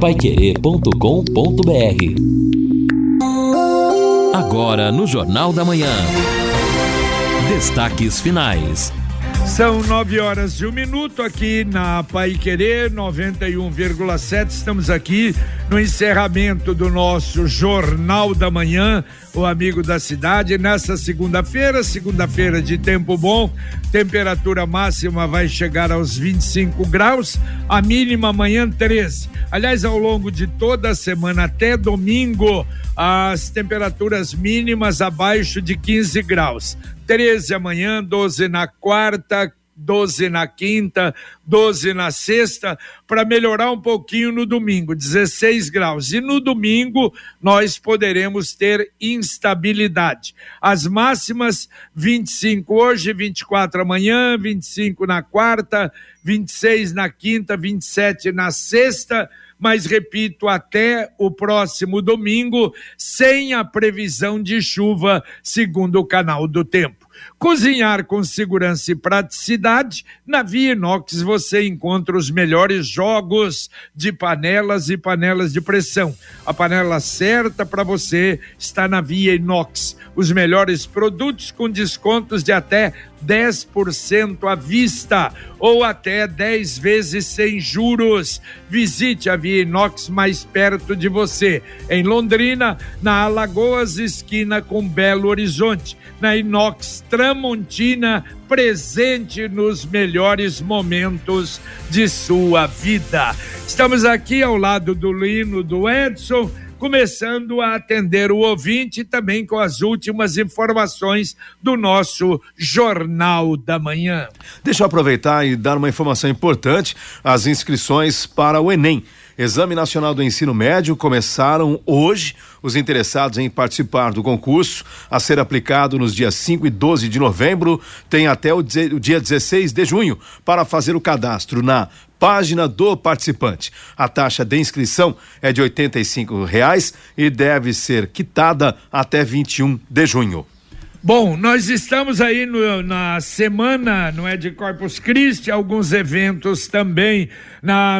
paiquerê.com.br. Agora no Jornal da Manhã. Destaques finais. São 9h01 aqui na Paiquerê 91,7. Estamos aqui no encerramento do nosso Jornal da Manhã, o Amigo da Cidade, nessa segunda-feira, segunda-feira de tempo bom. Temperatura máxima vai chegar aos 25 graus, a mínima amanhã 13. Aliás, ao longo de toda a semana até domingo, as temperaturas mínimas abaixo de 15 graus. 13 amanhã, 12 na quarta, 12 na quinta, 12 na sexta, para melhorar um pouquinho no domingo, 16 graus. E no domingo nós poderemos ter instabilidade. As máximas, 25 hoje, 24 amanhã, 25 na quarta, 26 na quinta, 27 na sexta, mas repito, até o próximo domingo, sem a previsão de chuva, segundo o Canal do Tempo. Cozinhar com segurança e praticidade, na Via Inox você encontra os melhores jogos de panelas e panelas de pressão. A panela certa para você está na Via Inox. Os melhores produtos com descontos de até 10% à vista ou até 10 vezes sem juros. Visite a Via Inox mais perto de você, em Londrina, na Alagoas, esquina com Belo Horizonte. Na Inox Trans Montina, presente nos melhores momentos de sua vida. Estamos aqui ao lado do Lino, do Edson, começando a atender o ouvinte também com as últimas informações do nosso Jornal da Manhã. Deixa eu aproveitar e dar uma informação importante, as inscrições para o Enem. Exame Nacional do Ensino Médio começaram hoje. Os interessados em participar do concurso, a ser aplicado nos dias 5 e 12 de novembro, têm até o dia 16 de junho para fazer o cadastro na página do participante. A taxa de inscrição é de R$ 85,00 e deve ser quitada até 21 de junho. Bom, nós estamos aí na semana, não é, de Corpus Christi, alguns eventos também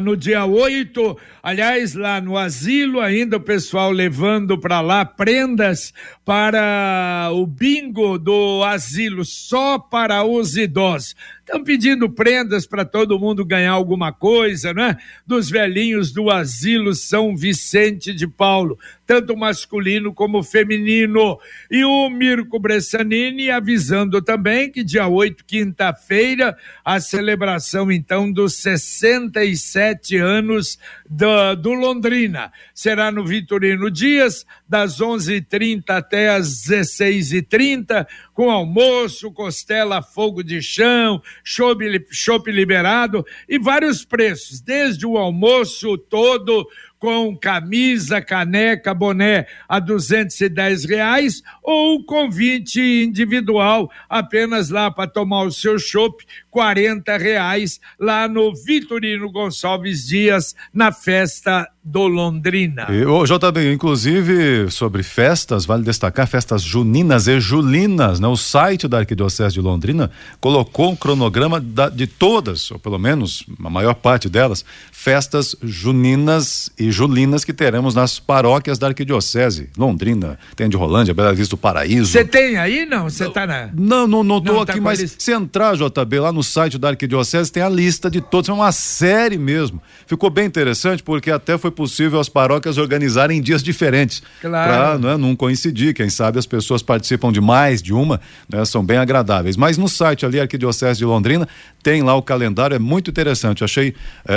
no dia 8, aliás, lá no asilo, ainda o pessoal levando para lá prendas para o bingo do asilo, só para os idosos. Estão pedindo prendas para todo mundo ganhar alguma coisa, né? Dos velhinhos do Asilo São Vicente de Paulo, tanto masculino como feminino. E o Mirko Bressanini avisando também que dia 8, quinta-feira, a celebração então dos 67 anos do Londrina. Será no Vitorino Dias, das 11h30 até as 16h30, com almoço, costela, fogo de chão, chopp liberado e vários preços, desde o almoço todo com camisa, caneca, boné a R$210 ou convite individual apenas lá para tomar o seu chopp, R$40 lá no Vitorino Gonçalves Dias, na festa do Londrina. Ô JB, inclusive sobre festas, vale destacar festas juninas e julinas, né? O site da Arquidiocese de Londrina colocou um cronograma de todas, ou pelo menos a maior parte delas, festas juninas e julinas que teremos nas paróquias da Arquidiocese. Londrina, tem de Rolândia, Bela Vista do Paraíso. Você tem aí, não? Você tá na... Não tô aqui, tá, mas se entrar, JB, lá no site da Arquidiocese tem a lista de todos, é uma série mesmo. Ficou bem interessante porque até foi possível as paróquias organizarem dias diferentes, claro, para não coincidir, quem sabe as pessoas participam de mais de uma, né, são bem agradáveis. Mas no site ali, Arquidiocese de Londrina, tem lá o calendário, é muito interessante, achei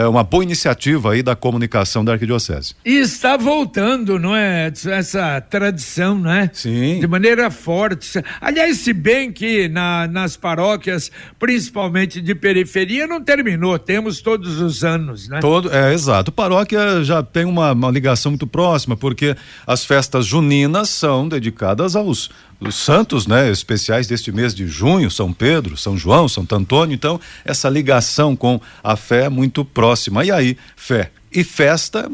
uma boa iniciativa aí da comunicação da Arquidiocese. E está voltando, não é, essa tradição, né? Sim. De maneira forte. Aliás, se bem que nas paróquias, principalmente de periferia, não terminou, temos todos os anos, né? Exato, paróquia já tem uma ligação muito próxima, porque as festas juninas são dedicadas aos santos, né, especiais deste mês de junho, São Pedro, São João, Santo Antônio. Então, essa ligação com a fé é muito próxima. E aí, fé e festa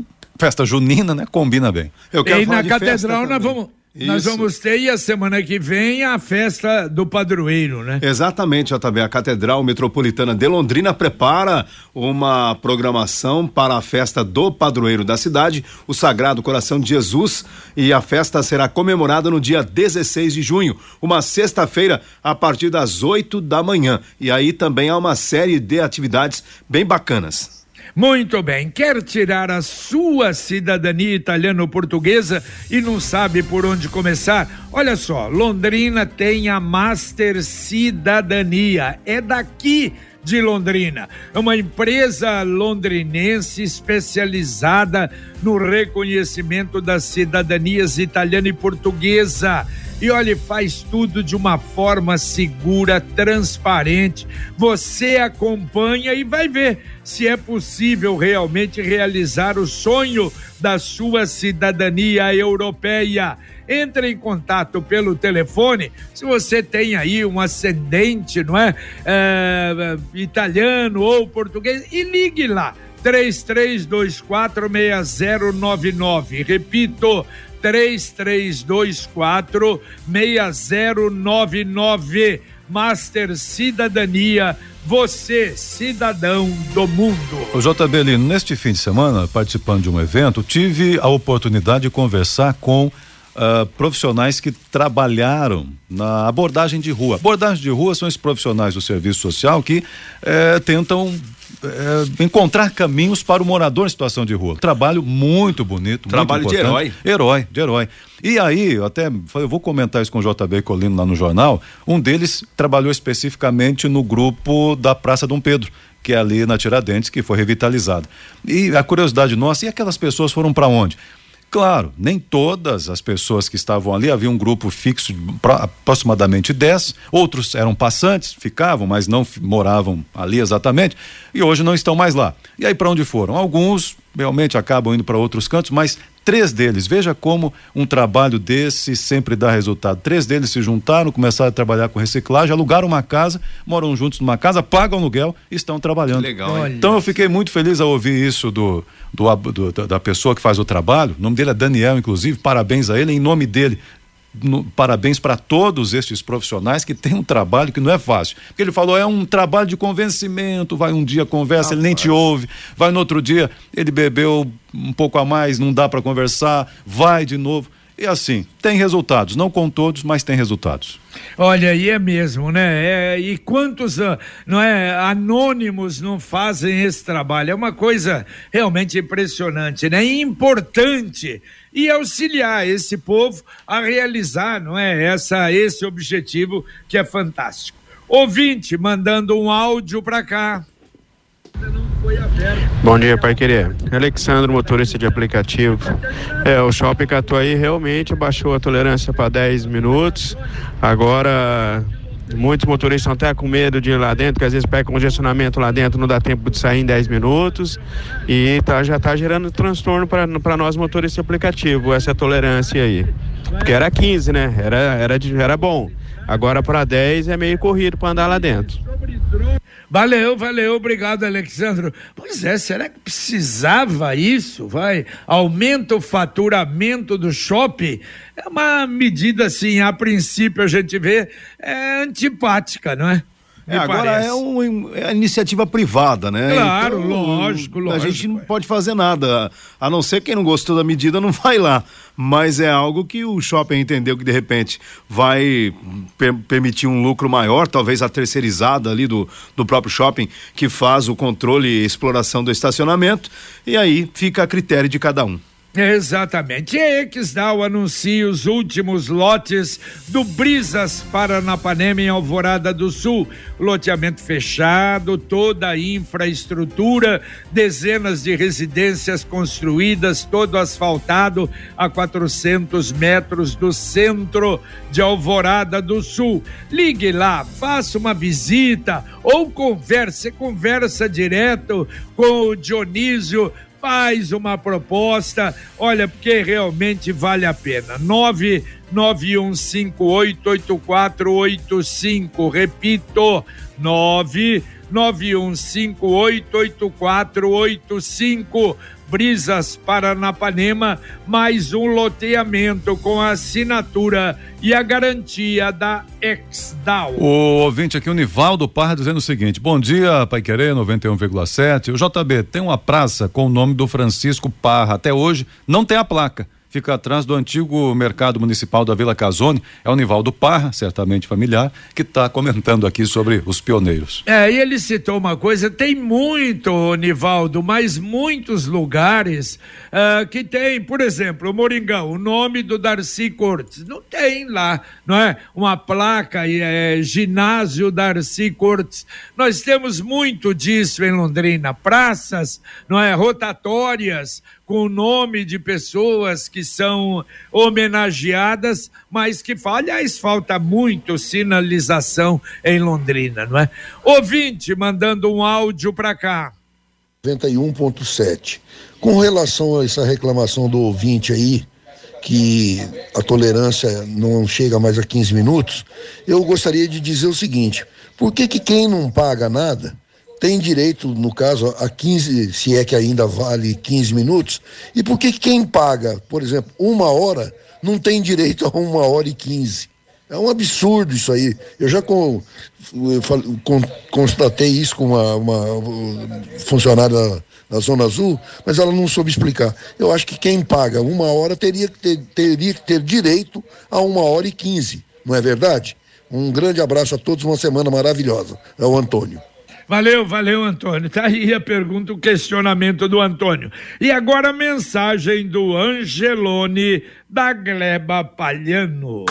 junina, né, combina bem. Eu quero falar de festa também. Isso. Nós vamos ter, e a semana que vem, a festa do padroeiro, né? Exatamente, JB. A Catedral Metropolitana de Londrina prepara uma programação para a festa do padroeiro da cidade, o Sagrado Coração de Jesus, e a festa será comemorada no dia 16 de junho, uma sexta-feira, a partir das 8 da manhã. E aí também há uma série de atividades bem bacanas. Muito bem, quer tirar a sua cidadania italiano-portuguesa e não sabe por onde começar? Olha só, Londrina tem a Master Cidadania, é daqui de Londrina. É uma empresa londrinense especializada no reconhecimento das cidadanias italiana e portuguesa. E olha, faz tudo de uma forma segura, transparente. Você acompanha e vai ver se é possível realmente realizar o sonho da sua cidadania europeia. Entre em contato pelo telefone, se você tem aí um ascendente, não é? Italiano ou português, e ligue lá, 33246099. Repito, 33246099. Master Cidadania, você, cidadão do mundo. O JB Lino, neste fim de semana, participando de um evento, tive a oportunidade de conversar com profissionais que trabalharam na abordagem de rua. Abordagem de rua são esses profissionais do serviço social que tentam encontrar caminhos para o morador em situação de rua. Trabalho muito bonito, trabalho muito importante. Trabalho de herói. Herói. E aí, eu até falei, eu vou comentar isso com o JB Colino lá no jornal. Um deles trabalhou especificamente no grupo da Praça Dom Pedro, que é ali na Tiradentes, que foi revitalizado. E a curiosidade nossa, e aquelas pessoas foram para onde? Claro, nem todas as pessoas que estavam ali, havia um grupo fixo de aproximadamente 10, outros eram passantes, ficavam, mas não moravam ali exatamente, e hoje não estão mais lá. E aí para onde foram? Alguns realmente acabam indo para outros cantos, mas 3 deles, veja como um trabalho desse sempre dá resultado. 3 deles se juntaram, começaram a trabalhar com reciclagem, alugaram uma casa, moram juntos numa casa, pagam aluguel e estão trabalhando. Legal, então eu fiquei muito feliz ao ouvir isso da pessoa que faz o trabalho. O nome dele é Daniel, inclusive, parabéns a ele, em nome dele. Parabéns para todos estes profissionais que têm um trabalho que não é fácil, porque ele falou, é um trabalho de convencimento. Vai um dia, conversa, ele nem te ouve, vai no outro dia, ele bebeu um pouco a mais, não dá para conversar, vai de novo, e assim tem resultados, não com todos, mas tem resultados. Olha, e é mesmo, né? E quantos anônimos não fazem esse trabalho? É uma coisa realmente impressionante, né? E importante, e auxiliar esse povo a realizar, esse objetivo que é fantástico. Ouvinte, mandando um áudio para cá. Bom dia, Pai Querer. Alexandre, motorista de aplicativo. O Shopping Catuaí realmente baixou a tolerância para 10 minutos. Agora, muitos motoristas estão até com medo de ir lá dentro, porque às vezes pega congestionamento lá dentro, não dá tempo de sair em 10 minutos. E já está gerando transtorno para nós, motoristas de aplicativo, essa tolerância aí. Porque era 15, né? Era bom. Agora para 10 é meio corrido para andar lá dentro. Valeu, obrigado, Alexandro. Pois é, será que precisava isso? Aumenta o faturamento do shopping? É uma medida, assim, a princípio a gente vê, antipática, não é? Agora é iniciativa privada, né? Claro, então, lógico. A gente não pode fazer nada, a não ser quem não gostou da medida não vai lá, mas é algo que o shopping entendeu que de repente vai permitir um lucro maior, talvez a terceirizada ali do próprio shopping, que faz o controle e exploração do estacionamento, e aí fica a critério de cada um. Exatamente. E a Exdal anuncia os últimos lotes do Brisas Paranapanema em Alvorada do Sul. Loteamento fechado, toda a infraestrutura, dezenas de residências construídas, todo asfaltado a 400 metros do centro de Alvorada do Sul. Ligue lá, faça uma visita ou conversa direto com o Dionísio, faz uma proposta, olha, porque realmente vale a pena. 991588485, repito, 9 91588485. Brisas Paranapanema, mais um loteamento com a assinatura e a garantia da Exdal. O ouvinte aqui, o Nivaldo Parra, dizendo o seguinte: bom dia, Pai Querer 91,7. O JB tem uma praça com o nome do Francisco Parra. Até hoje não tem a placa. Fica atrás do antigo mercado municipal da Vila Casone. É o Nivaldo Parra, certamente familiar, que está comentando aqui sobre os pioneiros. É, e ele citou uma coisa, tem muito, Nivaldo, mas muitos lugares que tem, por exemplo, o Moringão, o nome do Darcy Cortez, não tem lá, não é? Uma placa, ginásio Darcy Cortez. Nós temos muito disso em Londrina, praças, não é? Rotatórias, com o nome de pessoas que são homenageadas, mas que, aliás, falta muito sinalização em Londrina, não é? Ouvinte mandando um áudio para cá. 91,7. Com relação a essa reclamação do ouvinte aí, que a tolerância não chega mais a 15 minutos, eu gostaria de dizer o seguinte: por que quem não paga nada tem direito, no caso, a 15, se é que ainda vale 15 minutos, e por que quem paga, por exemplo, 1 hora, não tem direito a 1h15? É um absurdo isso aí. Eu já constatei isso com uma funcionária da Zona Azul, mas ela não soube explicar. Eu acho que quem paga 1 hora teria que ter direito a 1h15, não é verdade? Um grande abraço a todos, uma semana maravilhosa. É o Antônio. Valeu, Antônio. Tá aí a pergunta, o questionamento do Antônio. E agora a mensagem do Angeloni, da Gleba Palhano.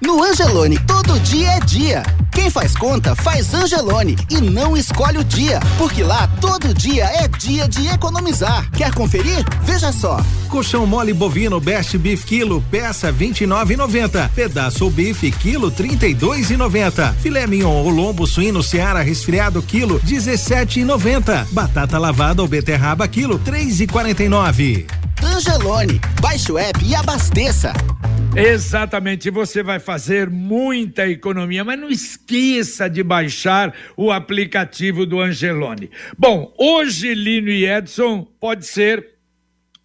No Angeloni, todo dia é dia. Quem faz conta, faz Angeloni e não escolhe o dia, porque lá todo dia é dia de economizar. Quer conferir? Veja só. Colchão mole bovino Best Beef quilo, peça 29,90. Pedaço ou bife quilo 32,90. Filé mignon ou lombo suíno Seara resfriado quilo 17,90. Batata lavada ou beterraba quilo 3,49. Angeloni, baixe o app e abasteça. Exatamente, você vai fazer muita economia, mas não esqueça de baixar o aplicativo do Angeloni. Bom, hoje, Lino e Edson, pode ser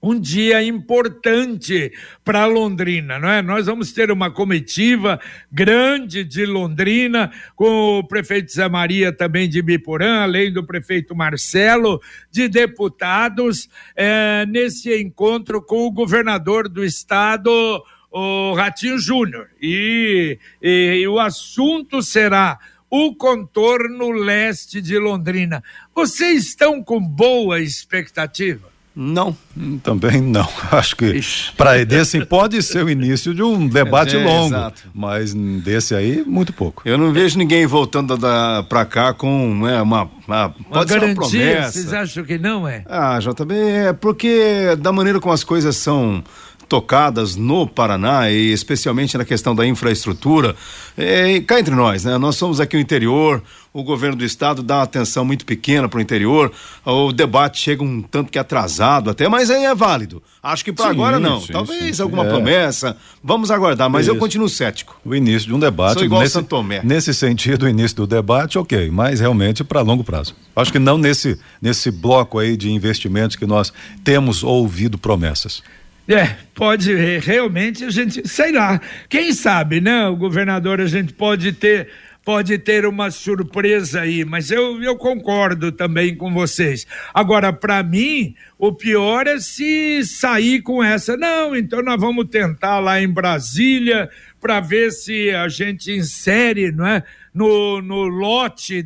um dia importante para Londrina, não é? Nós vamos ter uma comitiva grande de Londrina, com o prefeito Zé Maria também de Biporã, além do prefeito Marcelo, de deputados, nesse encontro com o governador do estado, o Ratinho Júnior, e o assunto será o contorno leste de Londrina. Vocês estão com boa expectativa? Não. Também não. Acho que para desse pode ser o início de um debate longo, exato. Mas desse aí, muito pouco. Eu não vejo ninguém voltando para cá com uma garantia, uma promessa. Vocês acham que não é? Ah, JB, é porque da maneira como as coisas são tocadas no Paraná, e especialmente na questão da infraestrutura, cá entre nós, né? Nós somos aqui o interior, o governo do estado dá uma atenção muito pequena para o interior, o debate chega um tanto que atrasado até, mas aí é válido. Acho que para agora não. Sim, talvez sim, alguma promessa, vamos aguardar, mas eu continuo cético. O início de um debate, igual nesse, Santo Tomé. Nesse sentido, o início do debate, ok, mas realmente para longo prazo. Acho que não nesse bloco aí de investimentos que nós temos ouvido promessas. Pode realmente a gente, sei lá, quem sabe, né? O governador, a gente pode ter uma surpresa aí, mas eu concordo também com vocês. Agora, para mim, o pior é se sair com essa. Não, então nós vamos tentar lá em Brasília para ver se a gente insere, não é? No lote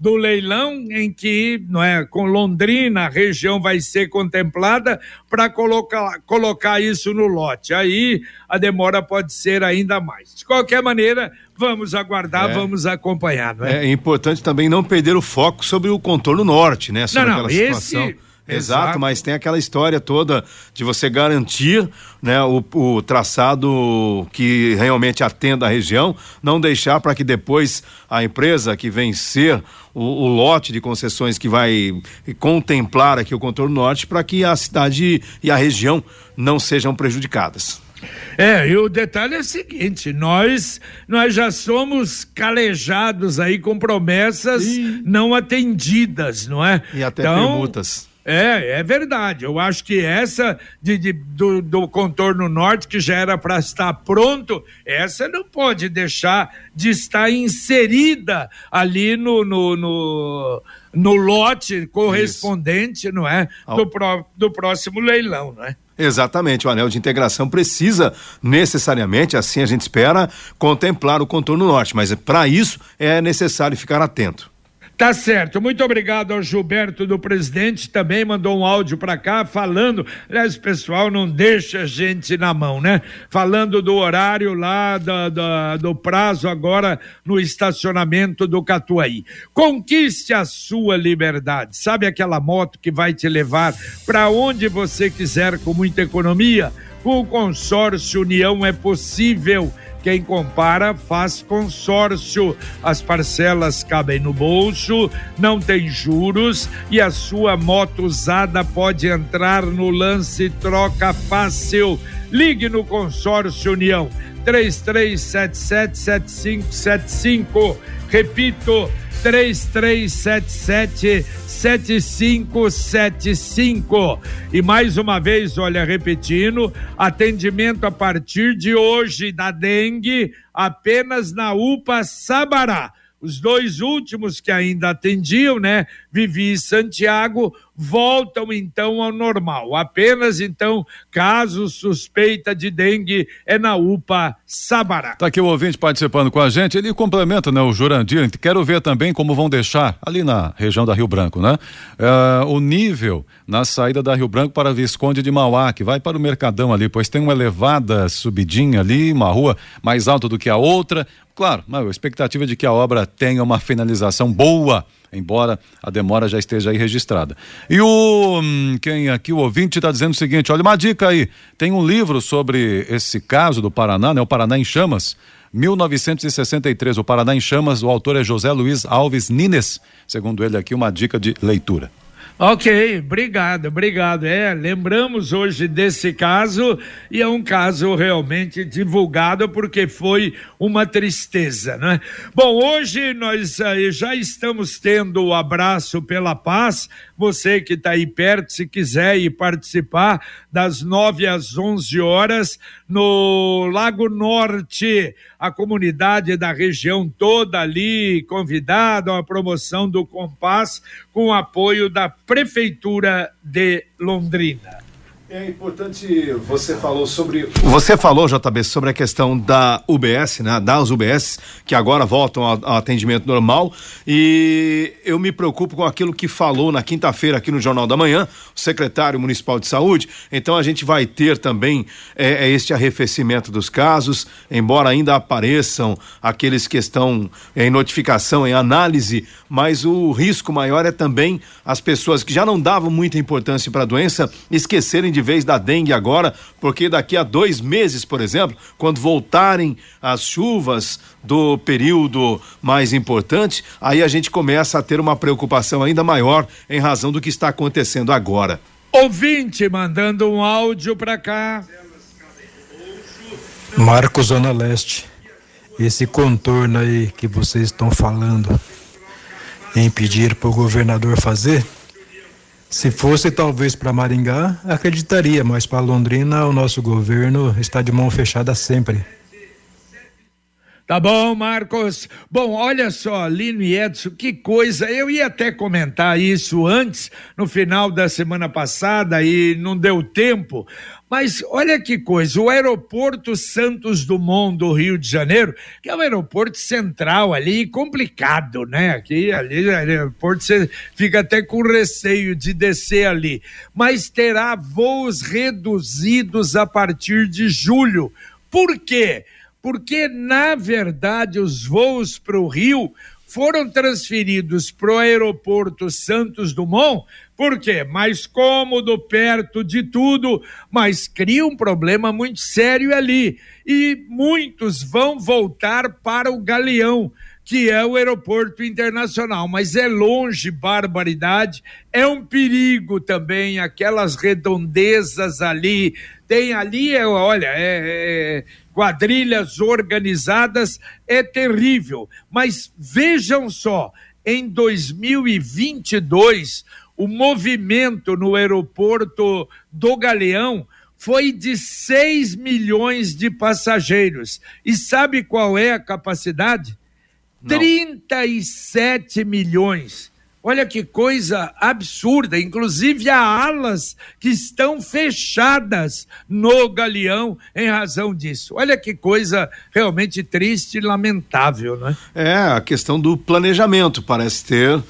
do leilão em que, não é, com Londrina, a região vai ser contemplada para colocar isso no lote. Aí a demora pode ser ainda mais. De qualquer maneira, vamos aguardar, vamos acompanhar, não é? É importante também não perder o foco sobre o contorno norte, né? Sobre aquela situação. Exato, mas tem aquela história toda de você garantir, né, o traçado que realmente atenda a região, não deixar para que depois a empresa que vencer o lote de concessões que vai contemplar aqui o contorno norte, para que a cidade e a região não sejam prejudicadas. É, e o detalhe é o seguinte, nós já somos calejados aí com promessas não atendidas, não é? E até então, permutas. É verdade, eu acho que essa do contorno norte, que já era para estar pronto, essa não pode deixar de estar inserida ali no lote correspondente, Não é? Do próximo leilão, não é? Exatamente, o anel de integração precisa necessariamente, assim a gente espera, contemplar o contorno norte, mas para isso é necessário ficar atento. Tá certo, muito obrigado ao Gilberto do Presidente, também mandou um áudio para cá falando, aliás, o pessoal não deixa a gente na mão, né? Falando do horário lá, do prazo agora no estacionamento do Catuaí. Conquiste a sua liberdade, sabe aquela moto que vai te levar para onde você quiser com muita economia? Com o Consórcio União é possível. Quem compara faz consórcio, as parcelas cabem no bolso, não tem juros e a sua moto usada pode entrar no lance troca fácil. Ligue no Consórcio União, 3377-7575, repito, 3377-7575. E mais uma vez, olha, repetindo, atendimento a partir de hoje da dengue apenas na UPA Sabará. Os dois últimos que ainda atendiam, né, Vivi e Santiago, voltam então ao normal. Apenas então, caso suspeita de dengue, é na UPA Sabará. Tá aqui o ouvinte participando com a gente, ele complementa, né, o Jurandir, quero ver também como vão deixar, ali na região da Rio Branco, né, o nível na saída da Rio Branco para Visconde de Mauá, que vai para o Mercadão ali, pois tem uma elevada subidinha ali, uma rua mais alta do que a outra. Claro, mas a expectativa é de que a obra tenha uma finalização boa, embora a demora já esteja aí registrada. E o ouvinte está dizendo o seguinte, olha uma dica aí, tem um livro sobre esse caso do Paraná, né? O Paraná em Chamas, 1963, o Paraná em Chamas, o autor é José Luiz Alves Nines, segundo ele aqui, uma dica de leitura. Ok, obrigado. Lembramos hoje desse caso e é um caso realmente divulgado porque foi uma tristeza, né? Bom, hoje nós já estamos tendo o Abraço pela Paz. Você que está aí perto, se quiser ir participar, das 9h às 11h, no Lago Norte, a comunidade da região toda ali convidada a promoção do Compass com apoio da Prefeitura de Londrina. É importante, você falou, JB, sobre a questão da UBS, né? Das UBS, que agora voltam ao atendimento normal, e eu me preocupo com aquilo que falou na quinta-feira aqui no Jornal da Manhã, o secretário municipal de saúde. Então a gente vai ter também este arrefecimento dos casos, embora ainda apareçam aqueles que estão em notificação, em análise, mas o risco maior é também as pessoas que já não davam muita importância para a doença, esquecerem de vez da dengue agora, porque daqui a 2 meses, por exemplo, quando voltarem as chuvas do período mais importante, aí a gente começa a ter uma preocupação ainda maior em razão do que está acontecendo agora. Ouvinte mandando um áudio para cá. Marcos, Zona Leste, esse contorno aí que vocês estão falando em pedir para o governador fazer, se fosse talvez para Maringá, acreditaria, mas para Londrina o nosso governo está de mão fechada sempre. Tá bom, Marcos. Bom, olha só, Lino e Edson, que coisa, eu ia até comentar isso antes, no final da semana passada, e não deu tempo, mas olha que coisa, o aeroporto Santos Dumont do Rio de Janeiro, que é um aeroporto central ali, complicado, né? Aqui, ali, aeroporto, você fica até com receio de descer ali, mas terá voos reduzidos a partir de julho. Por quê? Porque, na verdade, os voos para o Rio foram transferidos para o aeroporto Santos Dumont, por quê? Mais cômodo, perto de tudo, mas cria um problema muito sério ali, e muitos vão voltar para o Galeão, que é o aeroporto internacional, mas é longe, barbaridade, é um perigo também, aquelas redondezas ali, tem ali, olha, quadrilhas organizadas, é terrível, mas vejam só, em 2022, o movimento no aeroporto do Galeão foi de 6 milhões de passageiros, e sabe qual é a capacidade? Não. 37 milhões, olha que coisa absurda, inclusive há alas que estão fechadas no Galeão em razão disso, olha que coisa realmente triste e lamentável, né? É, a questão do planejamento parece ter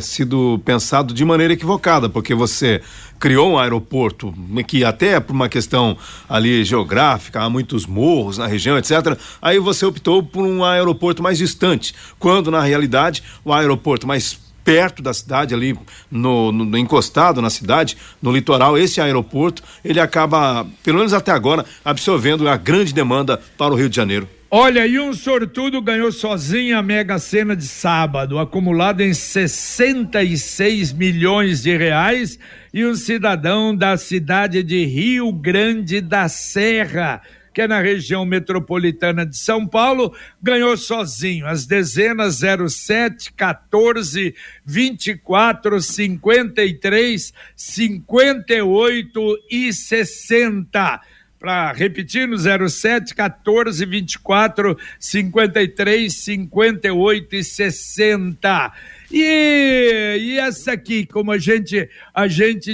sido pensado de maneira equivocada, porque você criou um aeroporto que até por uma questão ali geográfica, há muitos morros na região, etc. Aí você optou por um aeroporto mais distante, quando na realidade o aeroporto mais perto da cidade ali, no encostado na cidade, no litoral, esse aeroporto, ele acaba, pelo menos até agora, absorvendo a grande demanda para o Rio de Janeiro. Olha, e um sortudo ganhou sozinho a Mega Sena de sábado, acumulada em 66 milhões de reais, e um cidadão da cidade de Rio Grande da Serra, que é na região metropolitana de São Paulo, ganhou sozinho as dezenas 07, 14, 24, 53, 58 e 60. Para repetir, no 07, 14, 24, 53, 58 e 60. E essa aqui, como a gente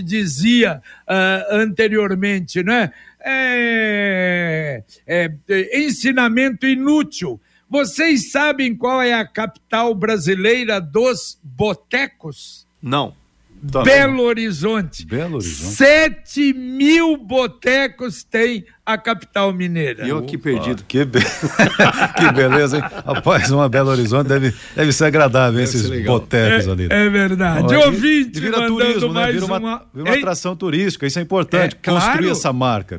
dizia anteriormente, né? Ensinamento inútil. Vocês sabem qual é a capital brasileira dos botecos? Não. Belo Horizonte. 7.000 botecos tem a capital mineira. E eu aqui perdido. Que beleza, hein? Rapaz, uma Belo Horizonte deve ser agradável, deve esses ser botecos ali. É verdade. Olha, ouvinte vira mandando turismo, mais, né? Vira uma atração turística, isso é importante, construir essa marca,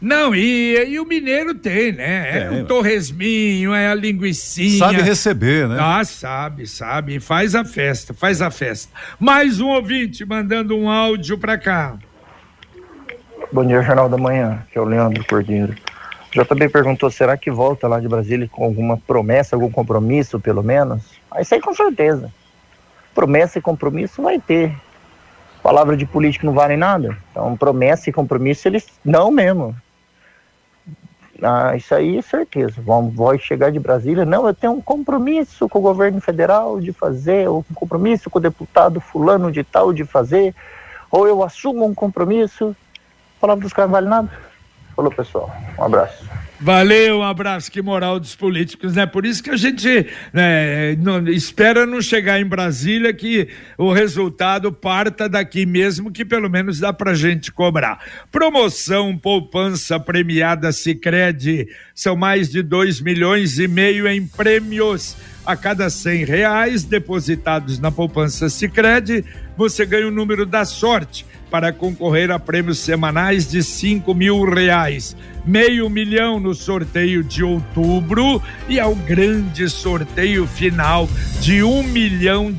Não, e o mineiro tem, né? É o torresminho, é a linguicinha. Sabe receber, né? Ah, sabe, faz a festa. Mais um ouvinte mandando um áudio pra cá. Bom dia, Jornal da Manhã, que é o Leandro Cordeiro. Já também perguntou, será que volta lá de Brasília com alguma promessa, algum compromisso, pelo menos? Aí sai com certeza. Promessa e compromisso vai ter. Palavra de político não vale nada. Então, promessa e compromisso, eles não mesmo. Ah, isso aí é certeza. Vai chegar de Brasília, não, eu tenho um compromisso com o governo federal de fazer, ou um compromisso com o deputado fulano de tal de fazer, ou eu assumo um compromisso... Falar dos caras não vale nada. Falou, pessoal. Um abraço. Valeu, um abraço. Que moral dos políticos, né? Por isso que a gente espera não chegar em Brasília que o resultado parta daqui mesmo, que pelo menos dá pra gente cobrar. Promoção Poupança Premiada Sicredi. São mais de 2,5 milhões em prêmios. A cada R$100 depositados na Poupança Sicredi, você ganha o número da sorte para concorrer a prêmios semanais de R$5.000, 500 mil no sorteio de outubro e ao grande sorteio final de R$1 milhão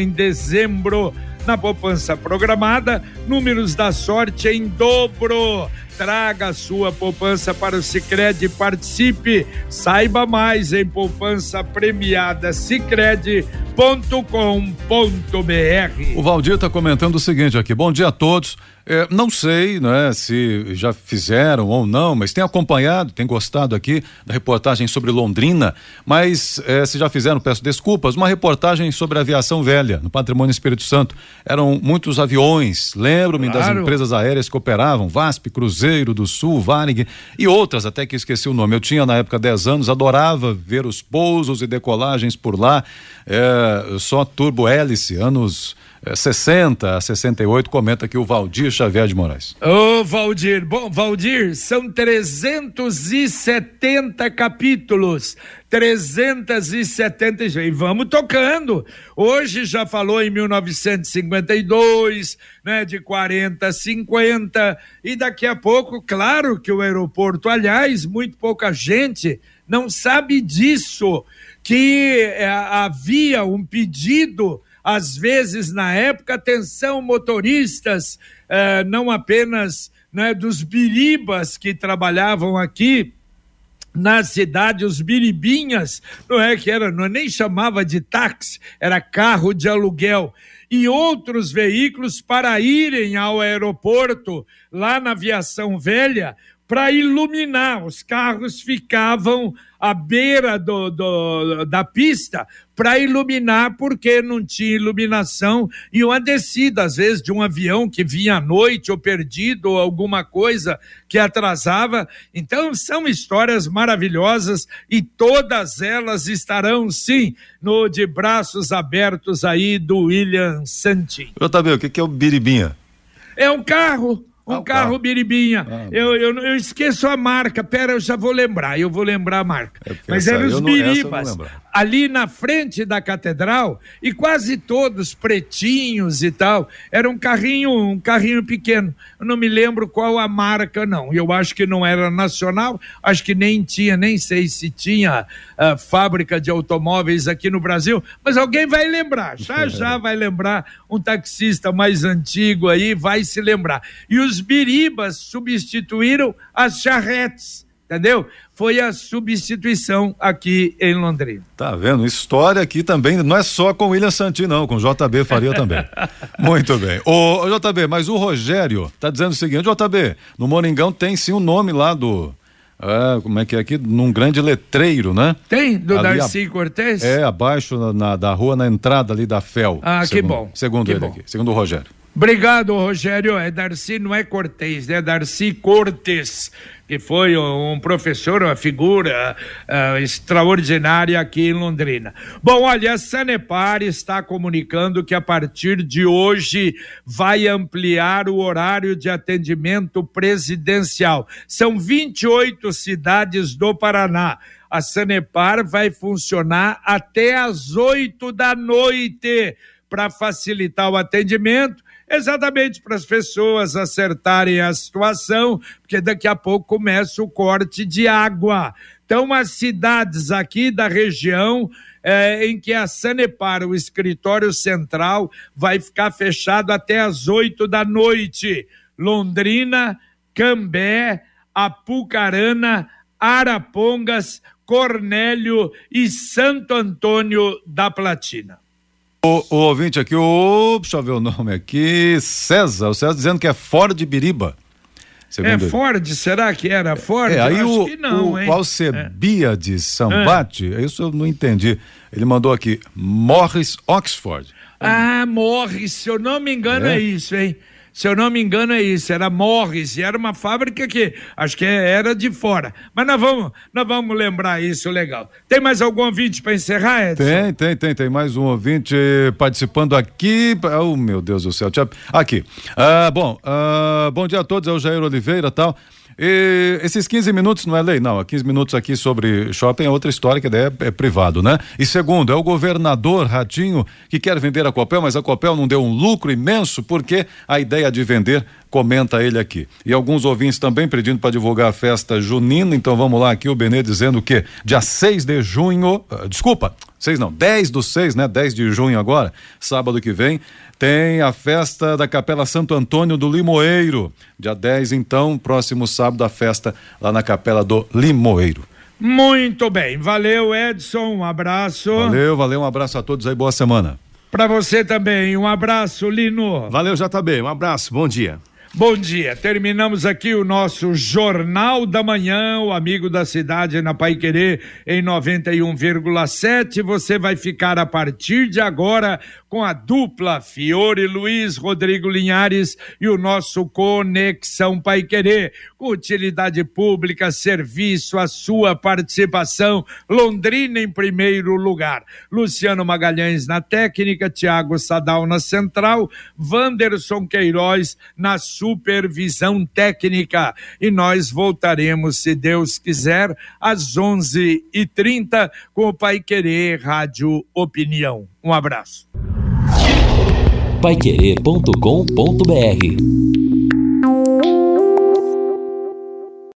em dezembro. Na poupança programada, números da sorte em dobro. Traga a sua poupança para o Sicredi e participe. Saiba mais em poupança premiada sicredi.com.br. O Valdir está comentando o seguinte aqui: bom dia a todos. Não sei, né, se já fizeram ou não, mas tem acompanhado, tem gostado aqui da reportagem sobre Londrina, mas se já fizeram, peço desculpas, uma reportagem sobre a aviação velha no patrimônio Espírito Santo. Eram muitos aviões, lembro-me das empresas aéreas que operavam, VASP, Cruzeiro do Sul, Varig e outras, até que esqueci o nome. Eu tinha na época 10 anos, adorava ver os pousos e decolagens por lá, só turbo hélice, anos 60 a 68, comenta aqui o Valdir Xavier de Moraes. Ô, Valdir, bom, Valdir, são 370 capítulos, 370, e vamos tocando. Hoje já falou em 1952, né, de 40 a 50, e daqui a pouco, claro que o aeroporto, aliás, muito pouca gente não sabe disso, que havia um pedido, às vezes na época, atenção motoristas, não apenas, né, dos biribas que trabalhavam aqui na cidade, os biribinhas, não é que era, não nem chamava de táxi, era carro de aluguel, e outros veículos para irem ao aeroporto, lá na Aviação Velha, para iluminar. Os carros ficavam à beira da pista para iluminar, porque não tinha iluminação, e uma descida, às vezes, de um avião que vinha à noite, ou perdido, ou alguma coisa que atrasava. Então, são histórias maravilhosas, e todas elas estarão, sim, no De Braços Abertos aí do William Santini. Eu também, o que é o biribinha? É um carro. Um carro biribinha, eu esqueço a marca, pera, eu vou lembrar a marca, mas eram os biribas, ali na frente da catedral, e quase todos pretinhos e tal, era um carrinho pequeno, eu não me lembro qual a marca não, eu acho que não era nacional, acho que nem tinha, nem sei se tinha fábrica de automóveis aqui no Brasil, mas alguém vai lembrar, já vai lembrar, um taxista mais antigo aí vai se lembrar, e os biribas substituíram as charretes, entendeu? Foi a substituição aqui em Londrina. Tá vendo? História aqui também, não é só com William Santini não, com JB Faria também. Muito bem. Ô JB, mas o Rogério tá dizendo o seguinte, JB, no Moringão tem sim o nome lá do... como é que é aqui? Num grande letreiro, né? Tem, do ali Darcy Cortez? É, abaixo da rua, na entrada ali da FEL. Ah, que bom. Segundo que ele bom. Aqui, segundo o Rogério. Obrigado, Rogério. É Darcy, não é Cortez, é Darcy Cortez, que foi um professor, uma figura extraordinária aqui em Londrina. Bom, olha, a Sanepar está comunicando que a partir de hoje vai ampliar o horário de atendimento presidencial. São 28 cidades do Paraná. A Sanepar vai funcionar até às 20h para facilitar o atendimento, exatamente para as pessoas acertarem a situação, porque daqui a pouco começa o corte de água. Então, as cidades aqui da região em que a Sanepar, o escritório central, vai ficar fechado até às 20h. Londrina, Cambé, Apucarana, Arapongas, Cornélio e Santo Antônio da Platina. O ouvinte aqui, deixa eu ver o nome aqui, César dizendo que é Ford Biriba. É Ford, será que era Ford? É, aí acho que não, hein? O Alcebia de Sambate, isso eu não entendi, ele mandou aqui, Morris Oxford. Ah, Morris, se eu não me engano é isso, hein? Se eu não me engano é isso, era Morris, e era uma fábrica que acho que era de fora, mas nós vamos lembrar isso, legal. Tem mais algum ouvinte para encerrar, Edson? Tem mais um ouvinte participando aqui, oh meu Deus do céu, aqui, bom dia a todos, é o Jair Oliveira e tal, e esses 15 minutos não é lei, não, 15 minutos aqui sobre shopping é outra história, que daí é privado, né? E segundo, é o governador Ratinho que quer vender a Copel, mas a Copel não deu um lucro imenso, porque a ideia de vender, comenta ele aqui. E alguns ouvintes também pedindo para divulgar a festa junina, então vamos lá aqui, o Benê dizendo que dia 10 do 6, né? 10 de junho agora, sábado que vem, tem a festa da Capela Santo Antônio do Limoeiro, dia 10 então, próximo sábado a festa lá na Capela do Limoeiro. Muito bem, valeu Edson, um abraço. Valeu, um abraço a todos aí, boa semana. Para você também, um abraço, Lino. Valeu, JB, um abraço, bom dia. Bom dia, terminamos aqui o nosso Jornal da Manhã, o Amigo da Cidade na Pai Querer em 91,7. Você vai ficar a partir de agora com a dupla Fiore Luiz, Rodrigo Linhares e o nosso Conexão Pai Querer. Utilidade pública, serviço, a sua participação, Londrina em primeiro lugar. Luciano Magalhães na técnica, Tiago Sadal na central, Wanderson Queiroz na supervisão técnica, e nós voltaremos, se Deus quiser, às 11h30 com o Paiquerê Rádio Opinião. Um abraço. Paiquerê.com.br